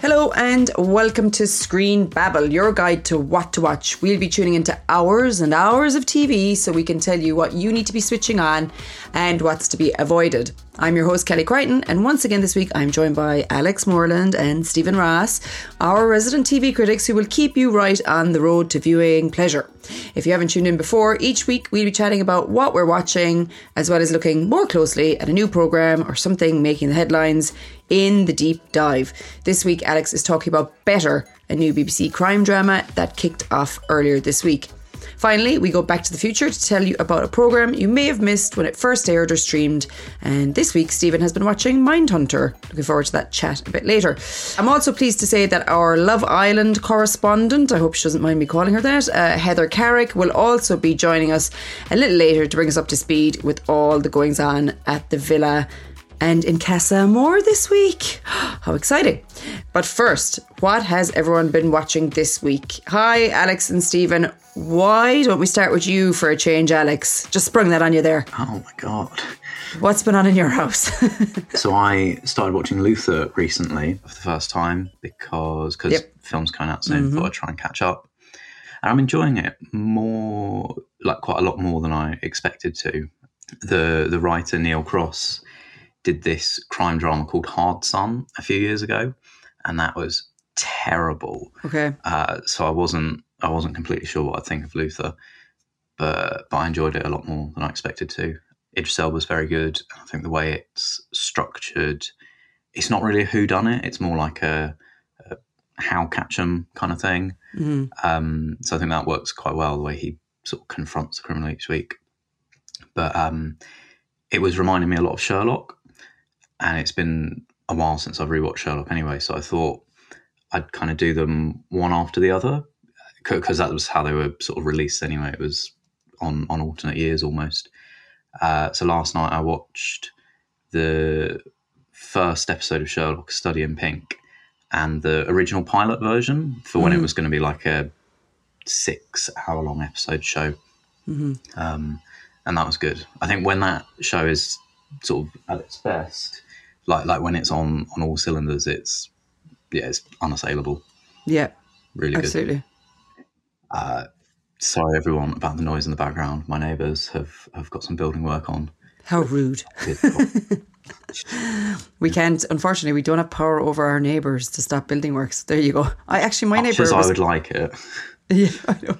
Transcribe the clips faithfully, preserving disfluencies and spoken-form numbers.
Hello and welcome to Screen Babble, your guide to what to watch. We'll be tuning into hours and hours of T V so we can tell you what you need to be switching on and what's to be avoided. I'm your host, Kelly Crichton, and once again this week I'm joined by Alex Moreland and Stephen Ross, our resident T V critics who will keep you right on the road to viewing pleasure. If you haven't tuned in before, each week we'll be chatting about what we're watching, as well as looking more closely at a new programme or something making the headlines in the deep dive. This week, Alex is talking about Better, a new B B C crime drama that kicked off earlier this week. Finally, we go back to the future to tell you about a programme you may have missed when it first aired or streamed. And this week, Stephen has been watching Mindhunter. Looking forward to that chat a bit later. I'm also pleased to say that our Love Island correspondent, I hope she doesn't mind me calling her that, uh, Heather Carrick, will also be joining us a little later to bring us up to speed with all the goings-on at the Villa and in Casa Amor this week. How exciting. But first, what has everyone been watching this week? Hi, Alex and Stephen. Why don't we start with you for a change, Alex? Just sprung that on you there. Oh my God. What's been on in your house? So I started watching Luther recently for the first time because cause yep. film's coming out soon, mm-hmm. but I try and catch up. And I'm enjoying it more, like quite a lot more than I expected to. The, the writer, Neil Cross, did this crime drama called Hard Sun a few years ago, and that was terrible. Okay. Uh, so I wasn't I wasn't completely sure what I'd think of Luther, but but I enjoyed it a lot more than I expected to. Idris Elba was very good. I think the way it's structured, it's not really a whodunit. It's more like a, a how catch 'em kind of thing. Mm-hmm. Um, so I think that works quite well, the way he sort of confronts the criminal each week. But um, it was reminding me a lot of Sherlock. And it's been a while since I've rewatched Sherlock anyway, so I thought I'd kind of do them one after the other because that was how they were sort of released anyway. It was on, on alternate years almost. Uh, so last night I watched the first episode of Sherlock, Study in Pink, and the original pilot version for when mm-hmm. it was going to be like a six-hour-long episode show. Mm-hmm. Um, and that was good. I think when that show is sort of at its best... Like like when it's on, on all cylinders, it's yeah, it's unassailable. Yeah, really absolutely. Good. Absolutely. Uh, sorry, everyone, about the noise in the background. My neighbours have, have got some building work on. How rude! We can't. Unfortunately, we don't have power over our neighbours to stop building works. There you go. I actually, my neighbour. Because I would like it. Yeah, I know.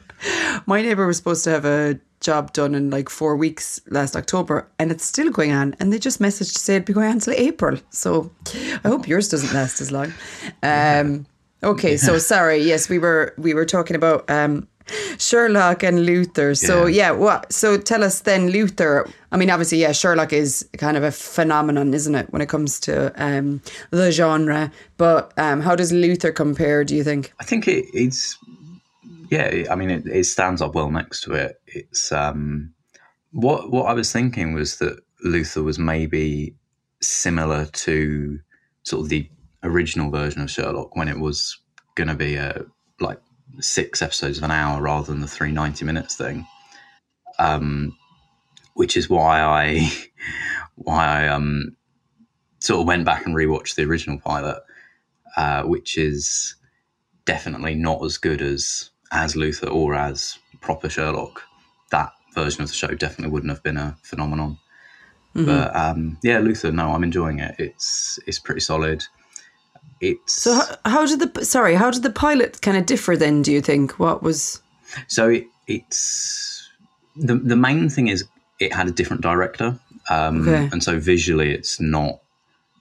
My neighbour was supposed to have a job done in like four weeks last October, and it's still going on, and they just messaged to say it'd be going on until April. So I hope yours doesn't last as long. Um, okay, so sorry. Yes, we were we were talking about um, Sherlock and Luther. So yeah, yeah what? So tell us then, Luther. I mean, obviously, yeah, Sherlock is kind of a phenomenon, isn't it, when it comes to um, the genre? But um, how does Luther compare, do you think? I think it, it's. Yeah, I mean, it, it stands up well next to it. It's um, what what I was thinking was that Luther was maybe similar to sort of the original version of Sherlock when it was going to be a, like six episodes of an hour rather than the three ninety minutes thing, um, which is why I why I um, sort of went back and rewatched the original pilot, uh, which is definitely not as good as. as Luther or as proper Sherlock. That version of the show definitely wouldn't have been a phenomenon. Mm-hmm. But um, yeah, Luther, no, I'm enjoying it. It's it's pretty solid. It's So how, how did the sorry, how did the pilot kind of differ then, do you think? What was So it, it's the the main thing is it had a different director. Um okay. And so visually it's not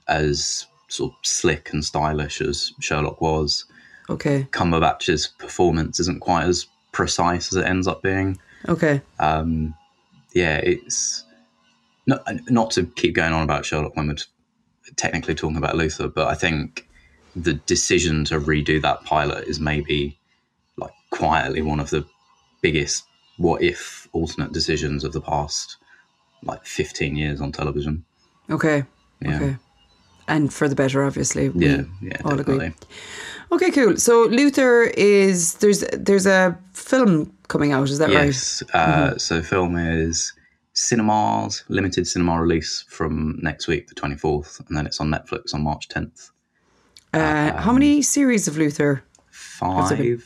as sort of slick and stylish as Sherlock was. Okay. Cumberbatch's performance isn't quite as precise as it ends up being. Okay. Um, yeah, it's not, not to keep going on about Sherlock when we're technically talking about Luther, but I think the decision to redo that pilot is maybe like quietly one of the biggest what if alternate decisions of the past like fifteen years on television. Okay. Yeah. Okay. And for the better, obviously. We yeah, yeah, all definitely. Agree. Okay, cool. So Luther is there's there's a film coming out. Is that yes. right? Yes. Uh, mm-hmm. So the film is cinemas limited cinema release from next week, the twenty-fourth, and then it's on Netflix on March tenth. Uh, um, how many series of Luther? Five.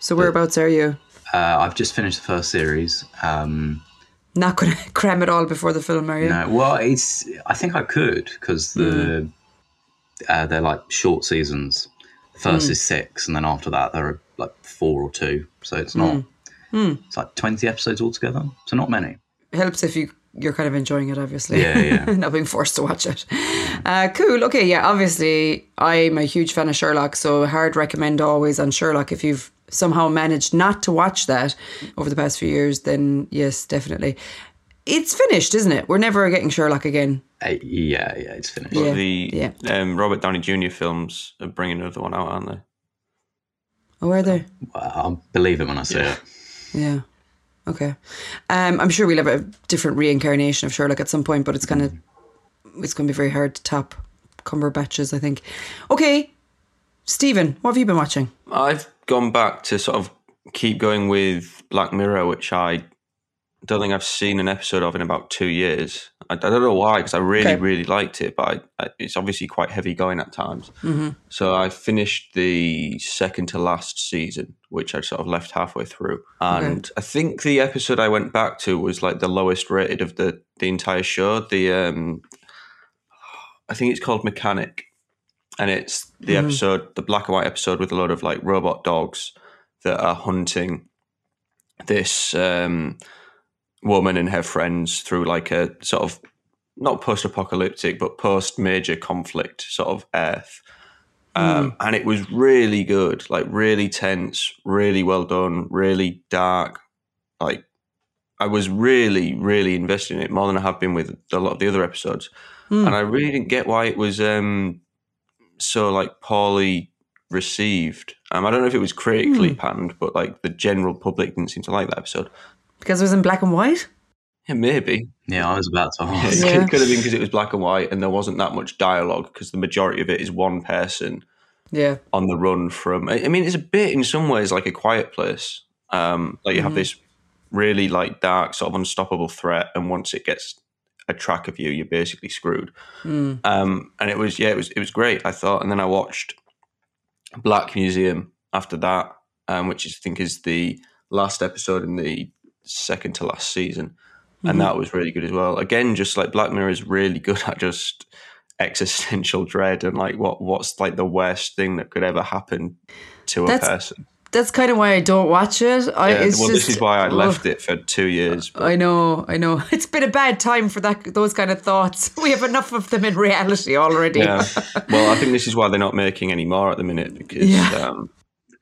So whereabouts but, are you? Uh, I've just finished the first series. Um, Not going to cram it all before the film, are you? No. Well, it's. I think I could because the mm. uh, they're like short seasons. First mm. is six, and then after that there are like four or two. So it's not. Mm. It's like twenty episodes altogether. So not many. It helps if you you're kind of enjoying it, obviously. Yeah, yeah. Not being forced to watch it. Uh, cool. Okay. Yeah. Obviously, I'm a huge fan of Sherlock, so hard recommend always on Sherlock. If you've somehow managed not to watch that over the past few years, then yes, definitely. It's finished, isn't it? We're never getting Sherlock again. Uh, yeah, yeah, it's finished. But yeah, the yeah. Um, Robert Downey Junior films are bringing another one out, aren't they? Oh, are they? Well, I'll believe it when I see yeah. it. Yeah. Okay. Um, I'm sure we'll have a different reincarnation of Sherlock at some point, but it's kind of mm. it's going to be very hard to top Cumberbatch's, I think. Okay, Stephen, what have you been watching? I've gone back to sort of keep going with Black Mirror, which I don't think I've seen an episode of in about two years. I, I don't know why, because I really, okay. really liked it, but I, I, it's obviously quite heavy going at times. Mm-hmm. So I finished the second to last season, which I sort of left halfway through. And okay. I think the episode I went back to was like the lowest rated of the, the entire show. The um, I think it's called Mechanic. And it's the mm-hmm. episode, the black and white episode with a load of like robot dogs that are hunting this... Um, woman and her friends through like a sort of not post-apocalyptic but post-major conflict sort of Earth, um, mm. and it was really good, like really tense, really well done, really dark. Like I was really, really invested in it, more than I have been with a lot of the other episodes, mm. and I really didn't get why it was um, so like poorly received. Um, I don't know if it was critically mm. panned, but like the general public didn't seem to like that episode. Because it was in black and white? Yeah, maybe. Yeah, I was about to ask. Yeah. It could have been because it was black and white and there wasn't that much dialogue because the majority of it is one person yeah. on the run from... I mean, it's a bit, in some ways, like A Quiet Place. Um, like you have mm-hmm. this really like dark sort of unstoppable threat, and once it gets a track of you, you're basically screwed. Mm. Um, and it was, yeah, it was it was great, I thought. And then I watched Black Museum after that, um, which I think is the last episode in the... second to last season, and mm-hmm. that was really good as well. Again, just like Black Mirror is really good at just existential dread and like what what's like the worst thing that could ever happen to that's, a person. That's kind of why I don't watch it. I, yeah, it's well, just, this is why I left oh, it for two years. But. I know, I know. It's been a bad time for that. Those kind of thoughts. We have enough of them in reality already. Yeah. Well, I think this is why they're not making any more at the minute because yeah. um,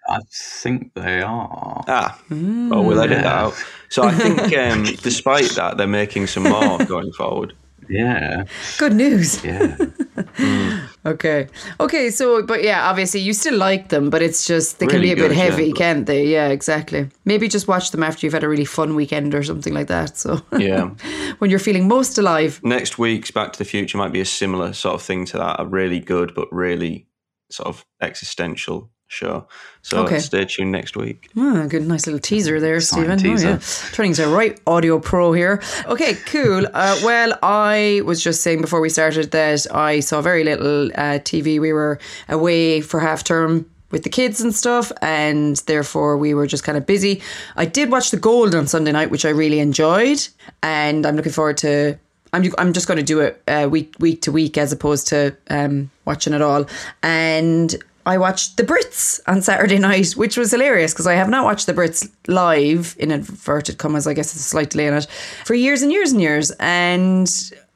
I think they are. Ah, mm. well, we'll edit yeah. that out. So I think um, despite that, they're making some more going forward. Yeah. Good news. Yeah. Mm. Okay. Okay, so, but yeah, obviously you still like them, but it's just, they really can be a good, bit heavy, yeah, can't they? Yeah, exactly. Maybe just watch them after you've had a really fun weekend or something like that. So yeah. When you're feeling most alive. Next week's Back to the Future might be a similar sort of thing to that, a really good but really sort of existential Sure. So okay. stay tuned next week. Oh, good, nice little teaser there, Stephen. Oh, yeah. Turning into a right audio pro here. Okay, cool. Uh, well, I was just saying before we started that I saw very little uh, T V. We were away for half term with the kids and stuff, and therefore we were just kind of busy. I did watch The Gold on Sunday night, which I really enjoyed, and I'm looking forward to. I'm I'm just going to do it uh, week week to week as opposed to um, watching it all. And I watched The Brits on Saturday night, which was hilarious because I have not watched The Brits live, in inverted commas, I guess it's a slight delay in it, for years and years and years. And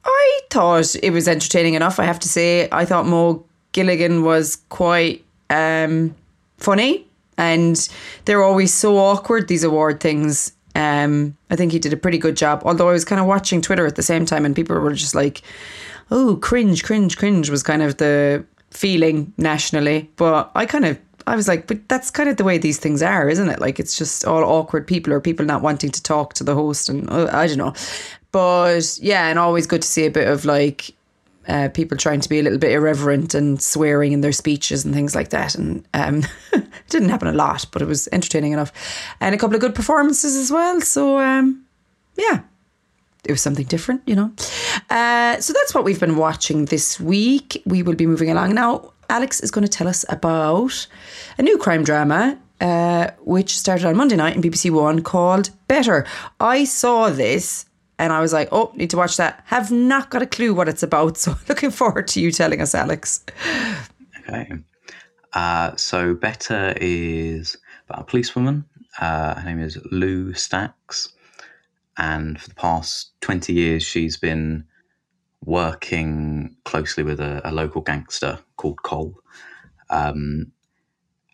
I thought it was entertaining enough, I have to say. I thought Mo Gilligan was quite um, funny, and they're always so awkward, these award things. Um, I think he did a pretty good job, although I was kind of watching Twitter at the same time and people were just like, oh, cringe, cringe, cringe was kind of the... feeling nationally, but I kind of I was like, but that's kind of the way these things are, isn't it? Like, it's just all awkward people or people not wanting to talk to the host, and uh, I don't know, but yeah, and always good to see a bit of like uh, people trying to be a little bit irreverent and swearing in their speeches and things like that, and um, it didn't happen a lot, but it was entertaining enough, and a couple of good performances as well, so um, yeah, it was something different, you know. Uh, so that's what we've been watching this week. We will be moving along now. Alex is going to tell us about a new crime drama uh, which started on Monday night in B B C One called Better. I saw this and I was like, oh, need to watch that. Have not got a clue what it's about. So looking forward to you telling us, Alex. Okay. Uh, so Better is about a policewoman. Uh, her name is Lou Stacks. And for the past twenty years, she's been working closely with a, a local gangster called Cole. Um,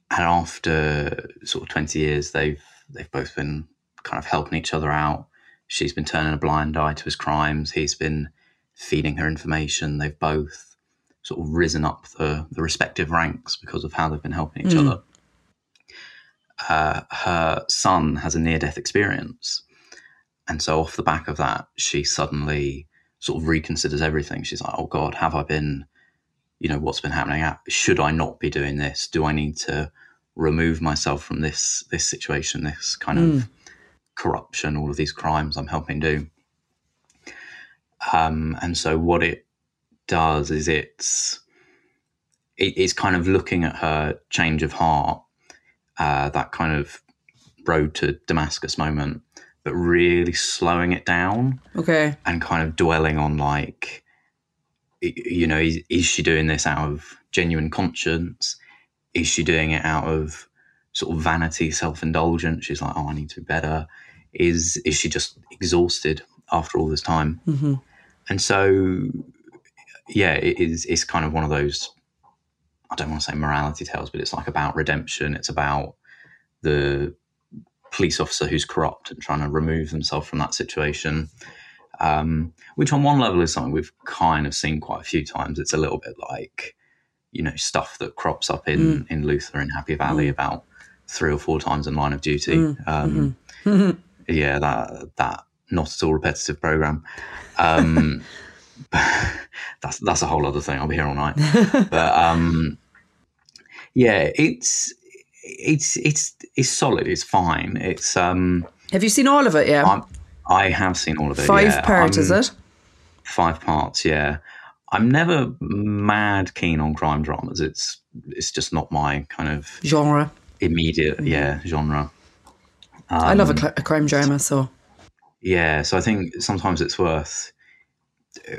and after sort of twenty years, they've they've both been kind of helping each other out. She's been turning a blind eye to his crimes. He's been feeding her information. They've both sort of risen up the, the respective ranks because of how they've been helping each mm. other. Uh, her son has a near-death experience. And so off the back of that, she suddenly sort of reconsiders everything. She's like, oh God, have I been, you know, what's been happening? Should I not be doing this? Do I need to remove myself from this, this situation, this kind mm. of corruption, all of these crimes I'm helping do? Um, and so what it does is it's, it, it's kind of looking at her change of heart, uh, that kind of road to Damascus moment, but really slowing it down. Okay. And kind of dwelling on, like, you know, is, is she doing this out of genuine conscience? Is she doing it out of sort of vanity, self-indulgence? She's like, oh, I need to be better. Is is she just exhausted after all this time? Mm-hmm. And so, yeah, it is, it's kind of one of those, I don't want to say morality tales, but it's like about redemption. It's about the police officer who's corrupt and trying to remove themselves from that situation, um, which on one level is something we've kind of seen quite a few times. It's a little bit like, you know, stuff that crops up in, mm. in Luther and Happy Valley mm. about three or four times in Line of Duty. Mm. Um, mm-hmm. Yeah, that that not at all repetitive programme. Um, that's that's a whole other thing. I'll be here all night. But um, yeah, it's... It's it's it's solid. It's fine. It's um. Have you seen all of it? Yeah, I'm, I have seen all of it. Five yeah. parts, I'm, is it? Five parts. Yeah, I'm never mad keen on crime dramas. It's it's just not my kind of genre. Immediate, mm-hmm. yeah, genre. Um, I love a, cl- a crime drama, so. Yeah, so I think sometimes it's worth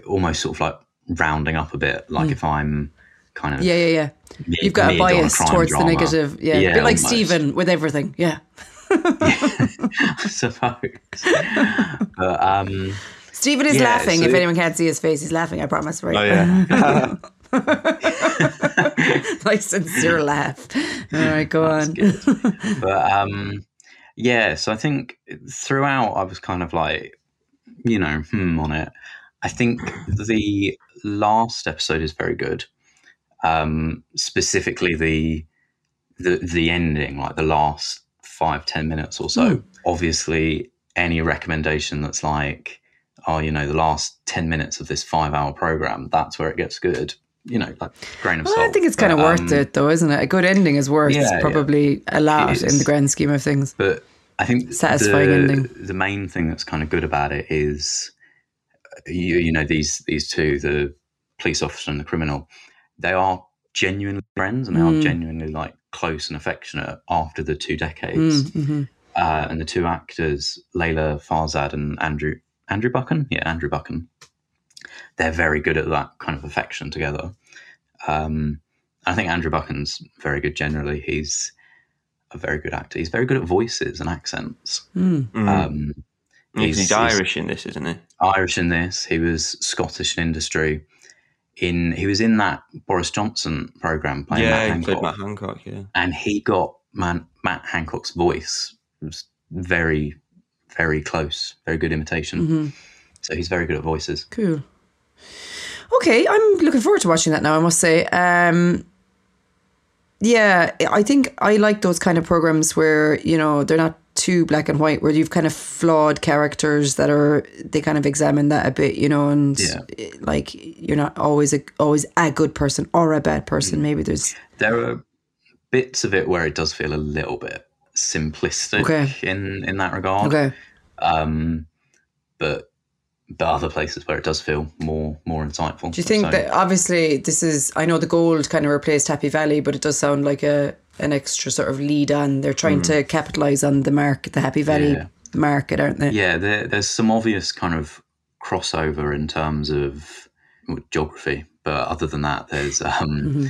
almost sort of like rounding up a bit. Like mm. if I'm. Kind of yeah, yeah, yeah. Mid, You've got a bias towards drama. The negative. Yeah, yeah, a bit like almost. Stephen with everything. Yeah. yeah I suppose. But, um, Stephen is yeah, laughing. So if anyone can't see his face, he's laughing. I promise. Right? Oh, yeah. Like sincere laugh. All right, go on. But um, yeah, so I think throughout I was kind of like, you know, hmm, on it. I think the last episode is very good. Um, specifically the, the the ending, like the last five, ten minutes or so. Mm. Obviously, any recommendation that's like, oh, you know, the last ten minutes of this five-hour programme, that's where it gets good. You know, like grain of well, salt. I think it's kind but, of um, worth it, though, isn't it? A good ending is worth yeah, probably yeah. a lot in the grand scheme of things. But I think satisfying the, ending. The main thing that's kind of good about it is, you, you know, these these two, the police officer and the criminal, they are genuinely friends and they mm. are genuinely like close and affectionate after the two decades. Mm, mm-hmm. uh, and the two actors, Layla Farzad and Andrew Andrew Buchan? Yeah, Andrew Buchan. They're very good at that kind of affection together. Um, I think Andrew Buchan's very good generally. He's a very good actor. He's very good at voices and accents. Mm. Mm. Um, he's, he's Irish he's in this, isn't he? Irish in this. He was Scottish in Industry. In he was in that Boris Johnson programme playing yeah, Matt Hancock. Yeah, he played Matt Hancock, yeah. And he got man, Matt Hancock's voice. It was very, very close, very good imitation. Mm-hmm. So he's very good at voices. Cool. Okay, I'm looking forward to watching that now, I must say. Um, yeah, I think I like those kind of programmes where, you know, they're not too black and white, where you've kind of flawed characters that are, they kind of examine that a bit, you know, and yeah. like you're not always a, always a good person or a bad person. Maybe there's there are bits of it where it does feel a little bit simplistic okay. in in that regard. Okay, um, but but other places where it does feel more more insightful. Do you think so, that obviously this is, I know The Gold kind of replaced Happy Valley, but it does sound like a an extra sort of lead on. They're trying mm. to capitalise on the market, the Happy Valley yeah. market, aren't they? Yeah, there, there's some obvious kind of crossover in terms of geography, but other than that, there's, um, mm-hmm.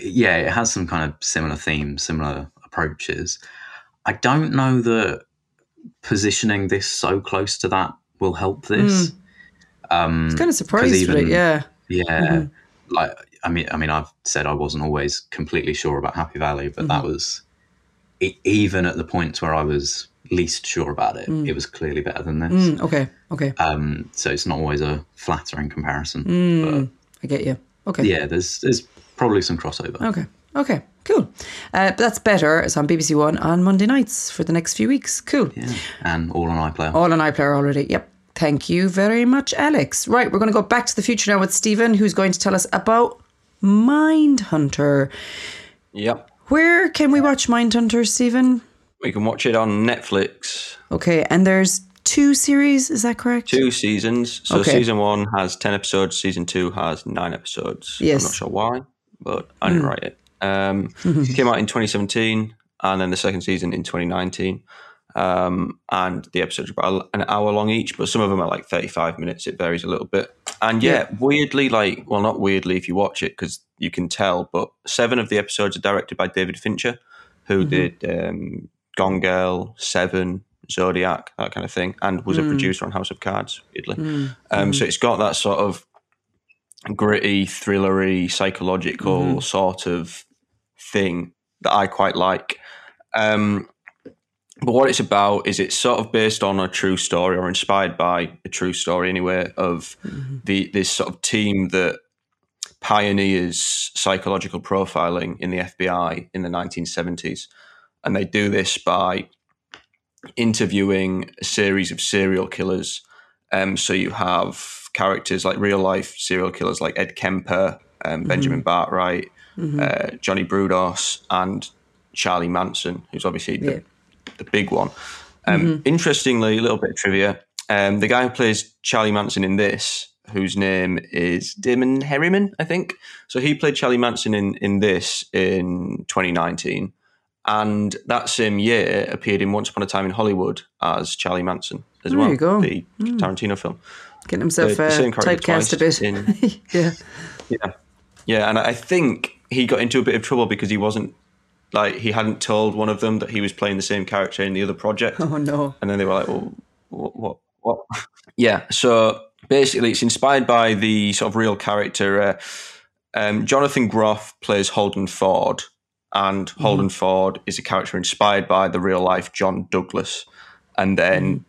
yeah, it has some kind of similar themes, similar approaches. I don't know that positioning this so close to that will help this. Mm. Um, it's kind of surprised, even, it, yeah. Yeah, mm-hmm. like I mean, I mean, I've said I wasn't always completely sure about Happy Valley, but mm-hmm. that was it, even at the points where I was least sure about it, mm. it was clearly better than this. Mm, okay, okay. Um, so it's not always a flattering comparison. Mm, but I get you. Okay. Yeah, there's there's probably some crossover. Okay, okay. Cool. Uh, but that's Better. It's on B B C One on Monday nights for the next few weeks. Cool. Yeah. And all on iPlayer. All on iPlayer already. Yep. Thank you very much, Alex. Right. We're going to go back to the future now with Stephen, who's going to tell us about Mindhunter. Yep. Where can we watch Mindhunter, Stephen? We can watch it on Netflix. Okay. And there's two series, is that correct? Two seasons. So okay. season one has ten episodes. Season two has nine episodes. Yes. I'm not sure why, but I didn't mm. write it. Um, it came out in twenty seventeen and then the second season in twenty nineteen, um, and the episodes are about an hour long each, but some of them are like thirty-five minutes. It varies a little bit. And yeah, yeah. weirdly, like, well, not weirdly if you watch it because you can tell, but seven of the episodes are directed by David Fincher, who mm-hmm. did um, Gone Girl, Seven, Zodiac, that kind of thing, and was mm. a producer on House of Cards, weirdly. Mm. Um, mm. So it's got that sort of gritty, thrillery, psychological mm-hmm. sort of thing that I quite like, um but what it's about is it's sort of based on a true story, or inspired by a true story anyway, of mm-hmm. the this sort of team that pioneers psychological profiling in the F B I in the nineteen seventies, and they do this by interviewing a series of serial killers. Um so you have characters like real life serial killers like Ed Kemper, um, mm-hmm. Benjamin Bartwright, Mm-hmm. Uh, Johnny Brudos, and Charlie Manson, who's obviously the, yeah. the big one. Um, mm-hmm. Interestingly, a little bit of trivia, um, the guy who plays Charlie Manson in this, whose name is Damon Herriman, I think. So he played Charlie Manson in, in this in twenty nineteen. And that same year appeared in Once Upon a Time in Hollywood as Charlie Manson as there well. There you go. The mm. Tarantino film. Getting himself the, uh, the typecast a bit. In, yeah. Yeah. Yeah, and I think he got into a bit of trouble because he wasn't, like, he hadn't told one of them that he was playing the same character in the other project. Oh, no. And then they were like, well, what, what, what? Yeah, so basically it's inspired by the sort of real character. Uh, um, Jonathan Groff plays Holden Ford, and Holden mm. Ford is a character inspired by the real-life John Douglas. And then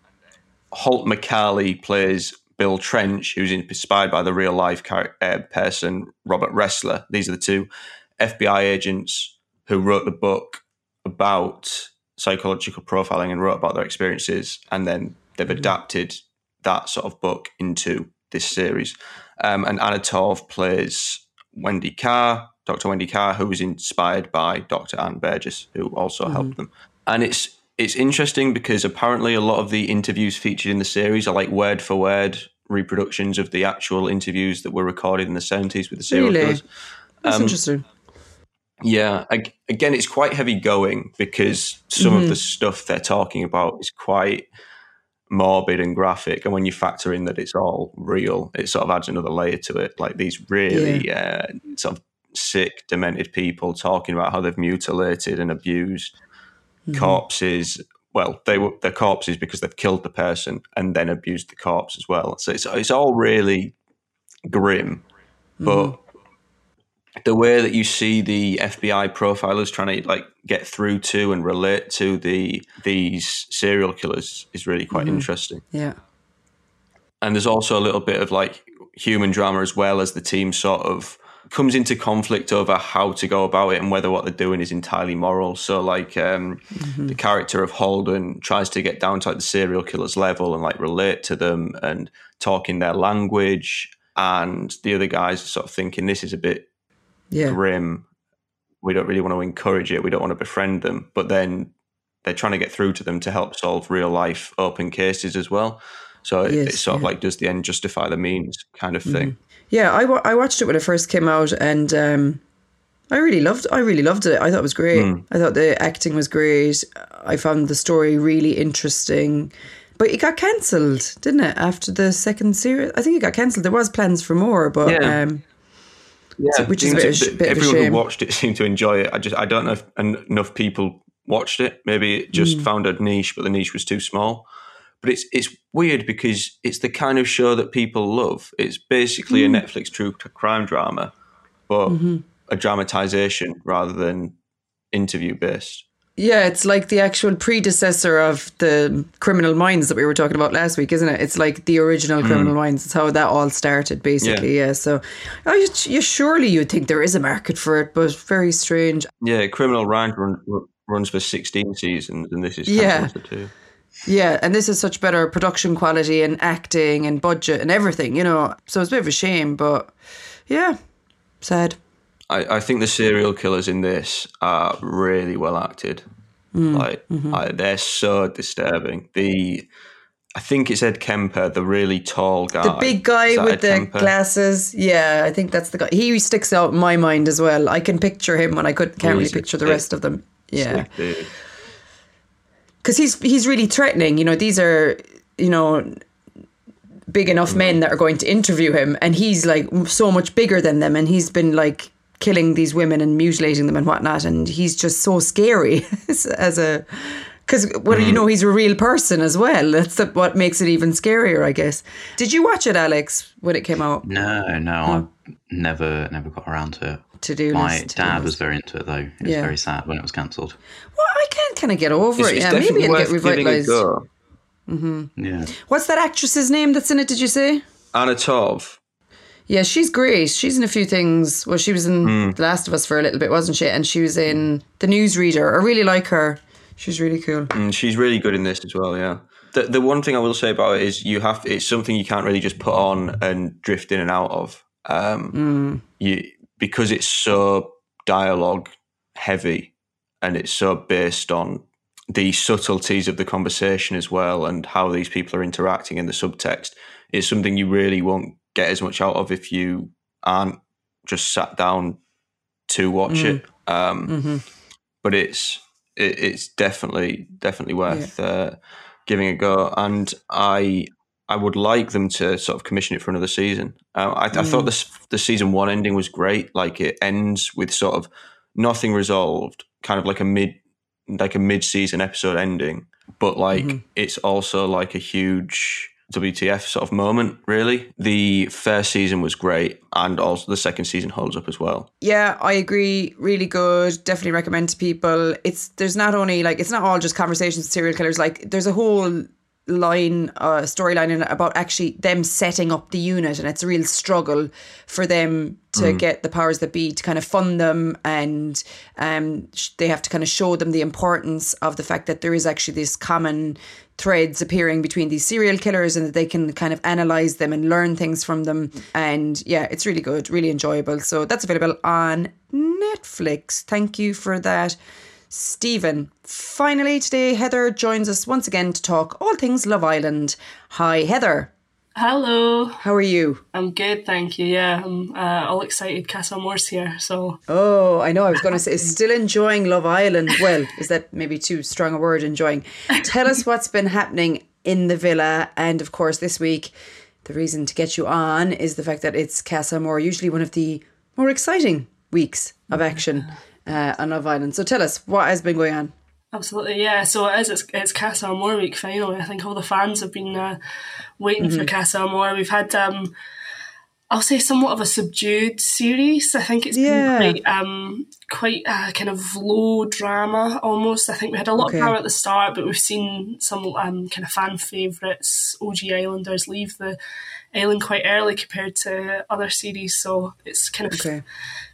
Holt McCarley plays Bill Trench, who's inspired by the real-life uh, person Robert Ressler. These are the two F B I agents who wrote the book about psychological profiling and wrote about their experiences, and then they've adapted that sort of book into this series. Um, and Anatov plays Wendy Carr, Doctor Wendy Carr, who was inspired by Doctor Ann Burgess, who also mm-hmm. helped them. And it's it's interesting because apparently a lot of the interviews featured in the series are like word for word reproductions of the actual interviews that were recorded in the seventies with the serial really? killers. That's um, interesting. Yeah. I, again, it's quite heavy going because some mm-hmm. of the stuff they're talking about is quite morbid and graphic. And when you factor in that it's all real, it sort of adds another layer to it. Like these really yeah. uh, sort of sick, demented people talking about how they've mutilated and abused mm-hmm. corpses. Well, they were they're corpses because they've killed the person and then abused the corpse as well. So it's it's all really grim, mm-hmm. but the way that you see the F B I profilers trying to like get through to and relate to the these serial killers is really quite mm-hmm. interesting. Yeah, and there's also a little bit of like human drama as well, as the team sort of comes into conflict over how to go about it and whether what they're doing is entirely moral. So like um, mm-hmm. the character of Holden tries to get down to like the serial killer's level and like relate to them and talk in their language. And the other guys are sort of thinking this is a bit yeah. grim. We don't really want to encourage it. We don't want to befriend them. But then they're trying to get through to them to help solve real life open cases as well. So yes, it's sort yeah. of like, does the end justify the means kind of thing? Yeah, I, w- I watched it when it first came out, and um, I really loved I really loved it. I thought it was great. Mm. I thought the acting was great. I found the story really interesting. But it got cancelled, didn't it, after the second series? I think it got cancelled. There was plans for more, but... Yeah. Um, yeah, which is a bit, a, bit everyone of a shame. Who watched it seemed to enjoy it. I just I don't know if enough people watched it. Maybe it just mm. found a niche, but the niche was too small. But it's it's weird because it's the kind of show that people love. It's basically mm. a Netflix true crime drama, but mm-hmm. a dramatization rather than interview based. Yeah, it's like the actual predecessor of the Criminal Minds that we were talking about last week, isn't it? It's like the original mm. Criminal Minds. It's how that all started, basically. Yeah. yeah so, oh, you, you surely you'd think there is a market for it, but very strange. Yeah, Criminal Minds run, run, runs for sixteen seasons, and this is yeah, for two. Yeah, and this is such better production quality and acting and budget and everything, you know. So it's a bit of a shame, but yeah, sad. I, I think the serial killers in this are really well acted. Mm, like, mm-hmm. like they're so disturbing. The I think it's Ed Kemper, the really tall guy, the big guy with Ed the Kemper? glasses. Yeah, I think that's the guy. He sticks out in my mind as well. I can picture him when I could can't he's really picture the rest of them. Yeah, because he's he's really threatening. You know, these are you know. big enough mm. men that are going to interview him, and he's like so much bigger than them, and he's been like killing these women and mutilating them and whatnot, and he's just so scary as a because well mm. you know he's a real person as well. That's the, what makes it even scarier, I guess. Did you watch it, Alex, when it came out? No, no, oh. I never never got around to it. To do my list, dad was very into it though. It was yeah. very sad when it was cancelled. Well, I can't kind of get over it's, it. It's yeah, maybe it'll get revitalised. Mm-hmm. Yeah. What's that actress's name that's in it, did you say? Anna Torv. Yeah, she's great. She's in a few things. Well, she was in mm. The Last of Us for a little bit, wasn't she? And she was in The Newsreader. I really like her. She's really cool. Mm, she's really good in this as well, yeah. The the one thing I will say about it is you have it's something you can't really just put on and drift in and out of. Um, mm. you because it's so dialogue heavy and it's so based on the subtleties of the conversation as well and how these people are interacting in the subtext is something you really won't get as much out of if you aren't just sat down to watch mm. it. Um, mm-hmm. But it's it, it's definitely definitely worth yeah. uh, giving a go. And I I would like them to sort of commission it for another season. Uh, I, mm. I thought the, the season one ending was great. Like it ends with sort of nothing resolved, kind of like a mid, like a mid-season episode ending, but like mm-hmm. it's also like a huge W T F sort of moment, really. The first season was great, and also the second season holds up as well. Yeah, I agree. Really good. Definitely recommend to people. It's there's not only like it's not all just conversations with serial killers. Like there's a whole line uh, storyline in it about actually them setting up the unit, and it's a real struggle for them to mm. get the powers that be to kind of fund them, and um, they have to kind of show them the importance of the fact that there is actually this common threads appearing between these serial killers, and that they can kind of analyze them and learn things from them. And yeah, it's really good, really enjoyable. So that's available on Netflix. Thank you for that, Stephen. Finally today, Heather joins us once again to talk all things Love Island. Hi, Heather. Hello. How are you? I'm good, thank you. Yeah, I'm uh, all excited. Casa Amor's here, so... Oh, I know. I was going to say, still enjoying Love Island. Well, is that maybe too strong a word, enjoying? Tell us what's been happening in the villa. And of course, this week, the reason to get you on is the fact that it's Casa Amor, usually one of the more exciting weeks of action. Uh, on Love Island. So tell us, what has been going on? Absolutely, yeah. So it is, it's, it's Casa Amor week finally. I think all the fans have been uh, waiting mm-hmm. for Casa Amor. We've had, um, I'll say, somewhat of a subdued series. I think it's yeah. been quite, um, quite uh, kind of low drama almost. I think we had a lot okay. of power at the start, but we've seen some um, kind of fan favourites, O G Islanders, leave the Island quite early compared to other series, so it's kind of okay.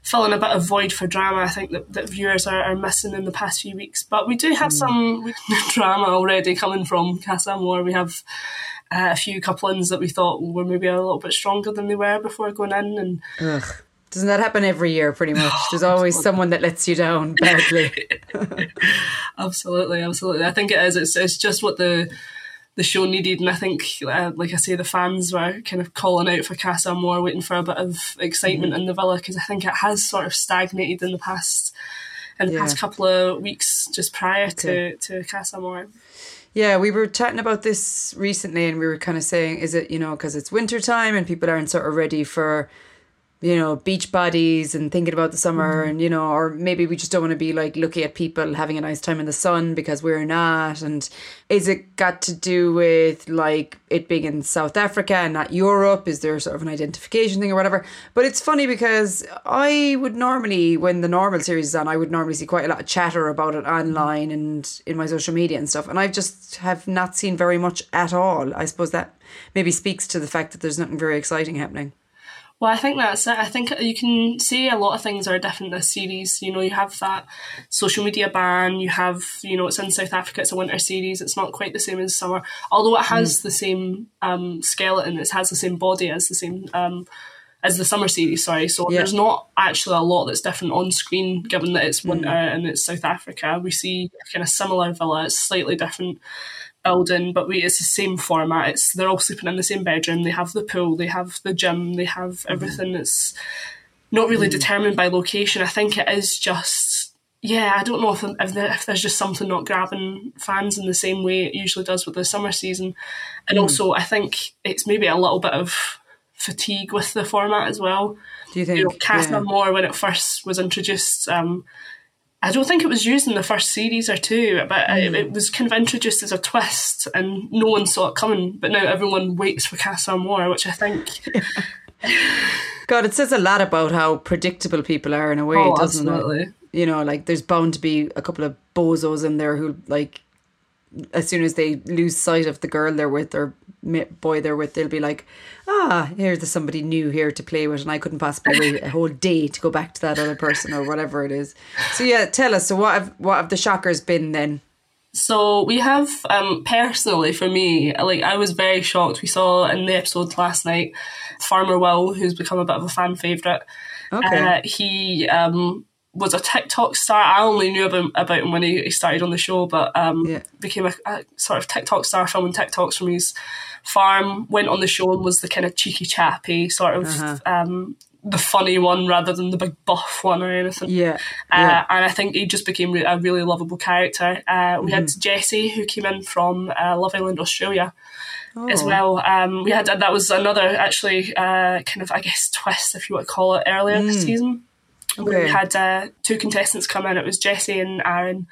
filling a bit of void for drama, I think, that, that viewers are, are missing in the past few weeks. But we do have mm. some drama already coming from Casa Amor. We have uh, a few couplings that we thought were maybe a little bit stronger than they were before going in. And Ugh. Doesn't that happen every year, pretty much? There's always someone that lets you down badly. Absolutely, absolutely. I think it is. It's, it's just what the... the show needed. And I think, uh, like I say, the fans were kind of calling out for Casa Amor, waiting for a bit of excitement mm-hmm. in the villa, because I think it has sort of stagnated in the past, in the yeah. past couple of weeks just prior okay. to, to Casa Amor. Yeah, we were chatting about this recently, and we were kind of saying, is it, you know, because it's winter time and people aren't sort of ready for, you know, beach bodies and thinking about the summer mm-hmm. and, you know, or maybe we just don't want to be like looking at people having a nice time in the sun because we're not. And is it got to do with like it being in South Africa and not Europe? Is there sort of an identification thing or whatever? But it's funny because I would normally, when the normal series is on, I would normally see quite a lot of chatter about it online and in my social media and stuff. And I just have not seen very much at all. I suppose that maybe speaks to the fact that there's nothing very exciting happening. Well, I think that's it. I think you can say a lot of things are different in this series. You know, you have that social media ban. You have, you know, it's in South Africa. It's a winter series. It's not quite the same as summer, although it has mm. the same um, skeleton. It has the same body as the same um, as the summer series. Sorry, so yeah. there's not actually a lot that's different on screen, given that it's winter mm. and it's South Africa. We see a kind of similar villa. It's slightly different building, but we it's the same format. It's they're all sleeping in the same bedroom, they have the pool, they have the gym, they have everything. That's not really mm. determined by location. I think it is just yeah I don't know if, if, there, if there's just something not grabbing fans in the same way it usually does with the summer season. And mm. also I think it's maybe a little bit of fatigue with the format as well. Do you think, you know, Casa yeah. Amor, when it first was introduced, um I don't think it was used in the first series or two, but mm. it, it was kind of introduced as a twist and no one saw it coming. But now everyone waits for Casa Amor, which I think... God, it says a lot about how predictable people are in a way, oh, doesn't absolutely. It? You know, like there's bound to be a couple of bozos in there who, like, as soon as they lose sight of the girl they're with or boy they're with, they'll be like, ah, here's somebody new here to play with, and I couldn't possibly wait a whole day to go back to that other person or whatever it is. So yeah, tell us, so what have, what have the shockers been then? So we have, um, personally for me, like I was very shocked. We saw in the episode last night, Farmer Will, who's become a bit of a fan favourite. Okay. Uh, he um, was a TikTok star. I only knew about, about him when he, he started on the show, but um, yeah. became a, a sort of TikTok star, filming TikToks from his farm, went on the show and was the kind of cheeky chappy sort of uh-huh. um the funny one rather than the big buff one or anything. Yeah, uh, yeah. And I think he just became a really lovable character. Uh, we mm. had Jesse, who came in from uh, Love Island Australia oh. as well. Um, we had that was another actually uh, kind of I guess twist, if you want to call it, earlier mm. this season. Okay. We had uh, two contestants come in. It was Jesse and Aaron.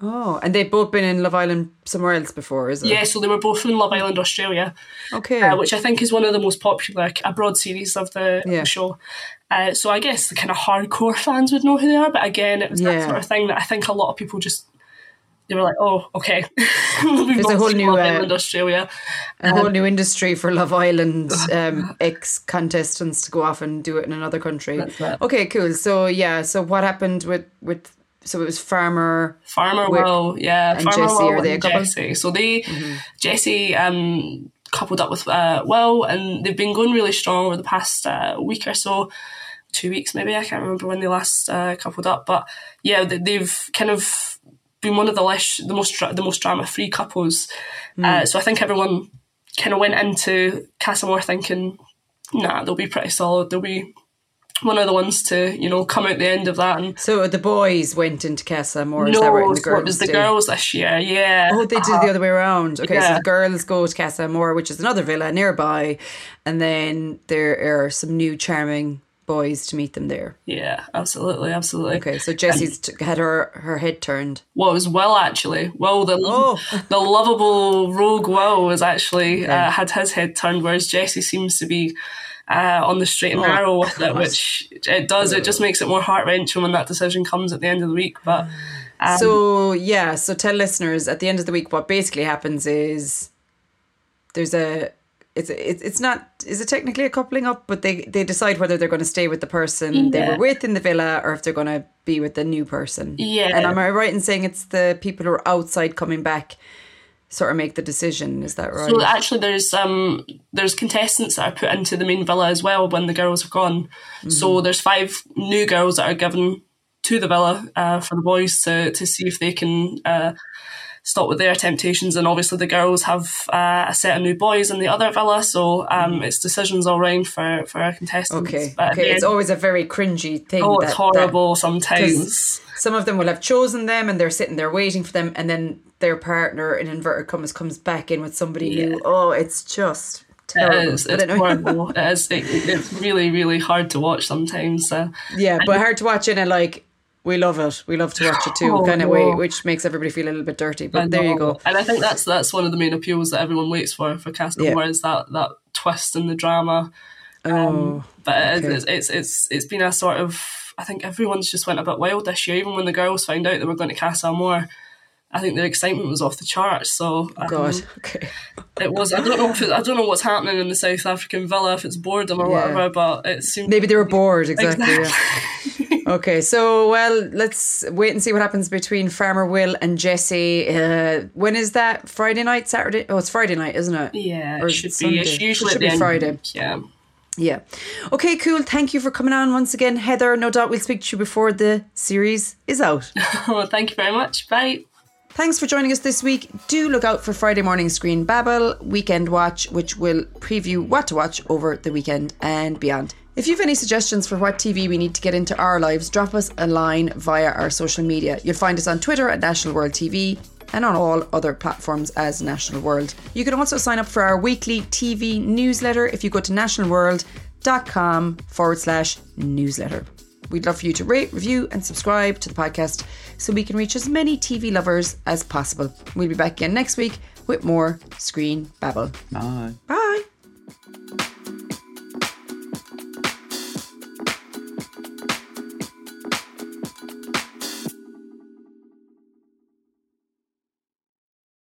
Oh, and they've both been in Love Island somewhere else before, is it? Yeah, so they were both in Love Island Australia, okay, uh, which I think is one of the most popular abroad series of the, yeah. of the show. Uh, so I guess the kind of hardcore fans would know who they are, but again, it was yeah. that sort of thing that I think a lot of people just, they were like, oh, okay. There's a whole new Love uh, Island Australia. A um, whole new industry for Love Island um, ex-contestants to go off and do it in another country. That's it. Okay, cool. So yeah, so what happened with... with So it was Farmer... Farmer Will, yeah. And Farmer Jesse, Will are they a couple? Jesse. So they... Mm-hmm. Jesse um, coupled up with uh, Will, and they've been going really strong over the past uh, week or so. Two weeks, maybe. I can't remember when they last uh, coupled up. But, yeah, they, they've kind of been one of the, less, the most the most drama-free couples. Mm. Uh, so I think everyone kind of went into Casa Amor thinking, nah, they'll be pretty solid. They'll be... one of the ones to, you know, come out the end of that. And so the boys went into Casa Amor, no, is that right? The girls, it was the do? girls this year, yeah. Oh, they did uh, it the other way around. Okay, yeah. So the girls go to Casa Amor, which is another villa nearby, and then there are some new charming boys to meet them there. Yeah, absolutely, absolutely. Okay, so Jessie's t- had her, her head turned. Well, it was Will, actually. Will, the, oh. the lovable rogue Will was actually, okay. uh, had his head turned, whereas Jessie seems to be... Uh, on the straight and narrow oh, with it, which it does. It just makes it more heart-wrenching when that decision comes at the end of the week. But um, So, yeah, so tell listeners, at the end of the week, what basically happens is there's a... It's it's not... Is it technically a coupling up? But they, they decide whether they're going to stay with the person yeah. they were with in the villa or if they're going to be with the new person. Yeah. And am I right in saying it's the people who are outside coming back sort of make the decision, is that right? So actually there's um there's contestants that are put into the main villa as well when the girls are gone. Mm-hmm. So there's five new girls that are given to the villa uh, for the boys to to see if they can uh, stop with their temptations. And obviously the girls have uh, a set of new boys in the other villa, so um, it's decisions all round for, for our contestants. Okay, but okay. Again, it's always a very cringy thing. Oh, that, it's horrible that, sometimes. Some of them will have chosen them and they're sitting there waiting for them, and then their partner, in inverted commas, comes back in with somebody yeah. new. Oh, it's just... Terrible. It is, it's horrible. It is, it, it's really, really hard to watch sometimes. So. Yeah, but hard to watch in a, like, we love it, we love to watch it too oh, kind of way, which makes everybody feel a little bit dirty. But there you go. And I think that's that's one of the main appeals that everyone waits for, for Casa Amor, yeah. is that, that twist in the drama. Um, oh, but okay. it, it's it's it's been a sort of, I think everyone's just went a bit wild this year. Even when the girls found out they were going to Casa Amor, I think their excitement was off the charts. So, um, God, okay, it was. I don't know if it, I don't know what's happening in the South African villa, if it's boredom or yeah. whatever, but it seemed maybe they were bored. Exactly. exactly. Yeah. Okay, so well, let's wait and see what happens between Farmer Will and Jesse. Uh, when is that? Friday night, Saturday? Oh, it's Friday night, isn't it? Yeah, or it should Sunday. be. It's usually it should be end. Friday. Yeah. Yeah. Okay, cool. Thank you for coming on once again, Heather. No doubt we'll speak to you before the series is out. Well, thank you very much. Bye. Thanks for joining us this week. Do look out for Friday morning Screen Babble Weekend Watch, which will preview what to watch over the weekend and beyond. If you have any suggestions for what T V we need to get into our lives, drop us a line via our social media. You'll find us on Twitter at National World T V and on all other platforms as National World. You can also sign up for our weekly T V newsletter if you go to nationalworld.com forward slash newsletter. We'd love for you to rate, review and subscribe to the podcast so we can reach as many T V lovers as possible. We'll be back again next week with more Screen Babble. Bye. Bye.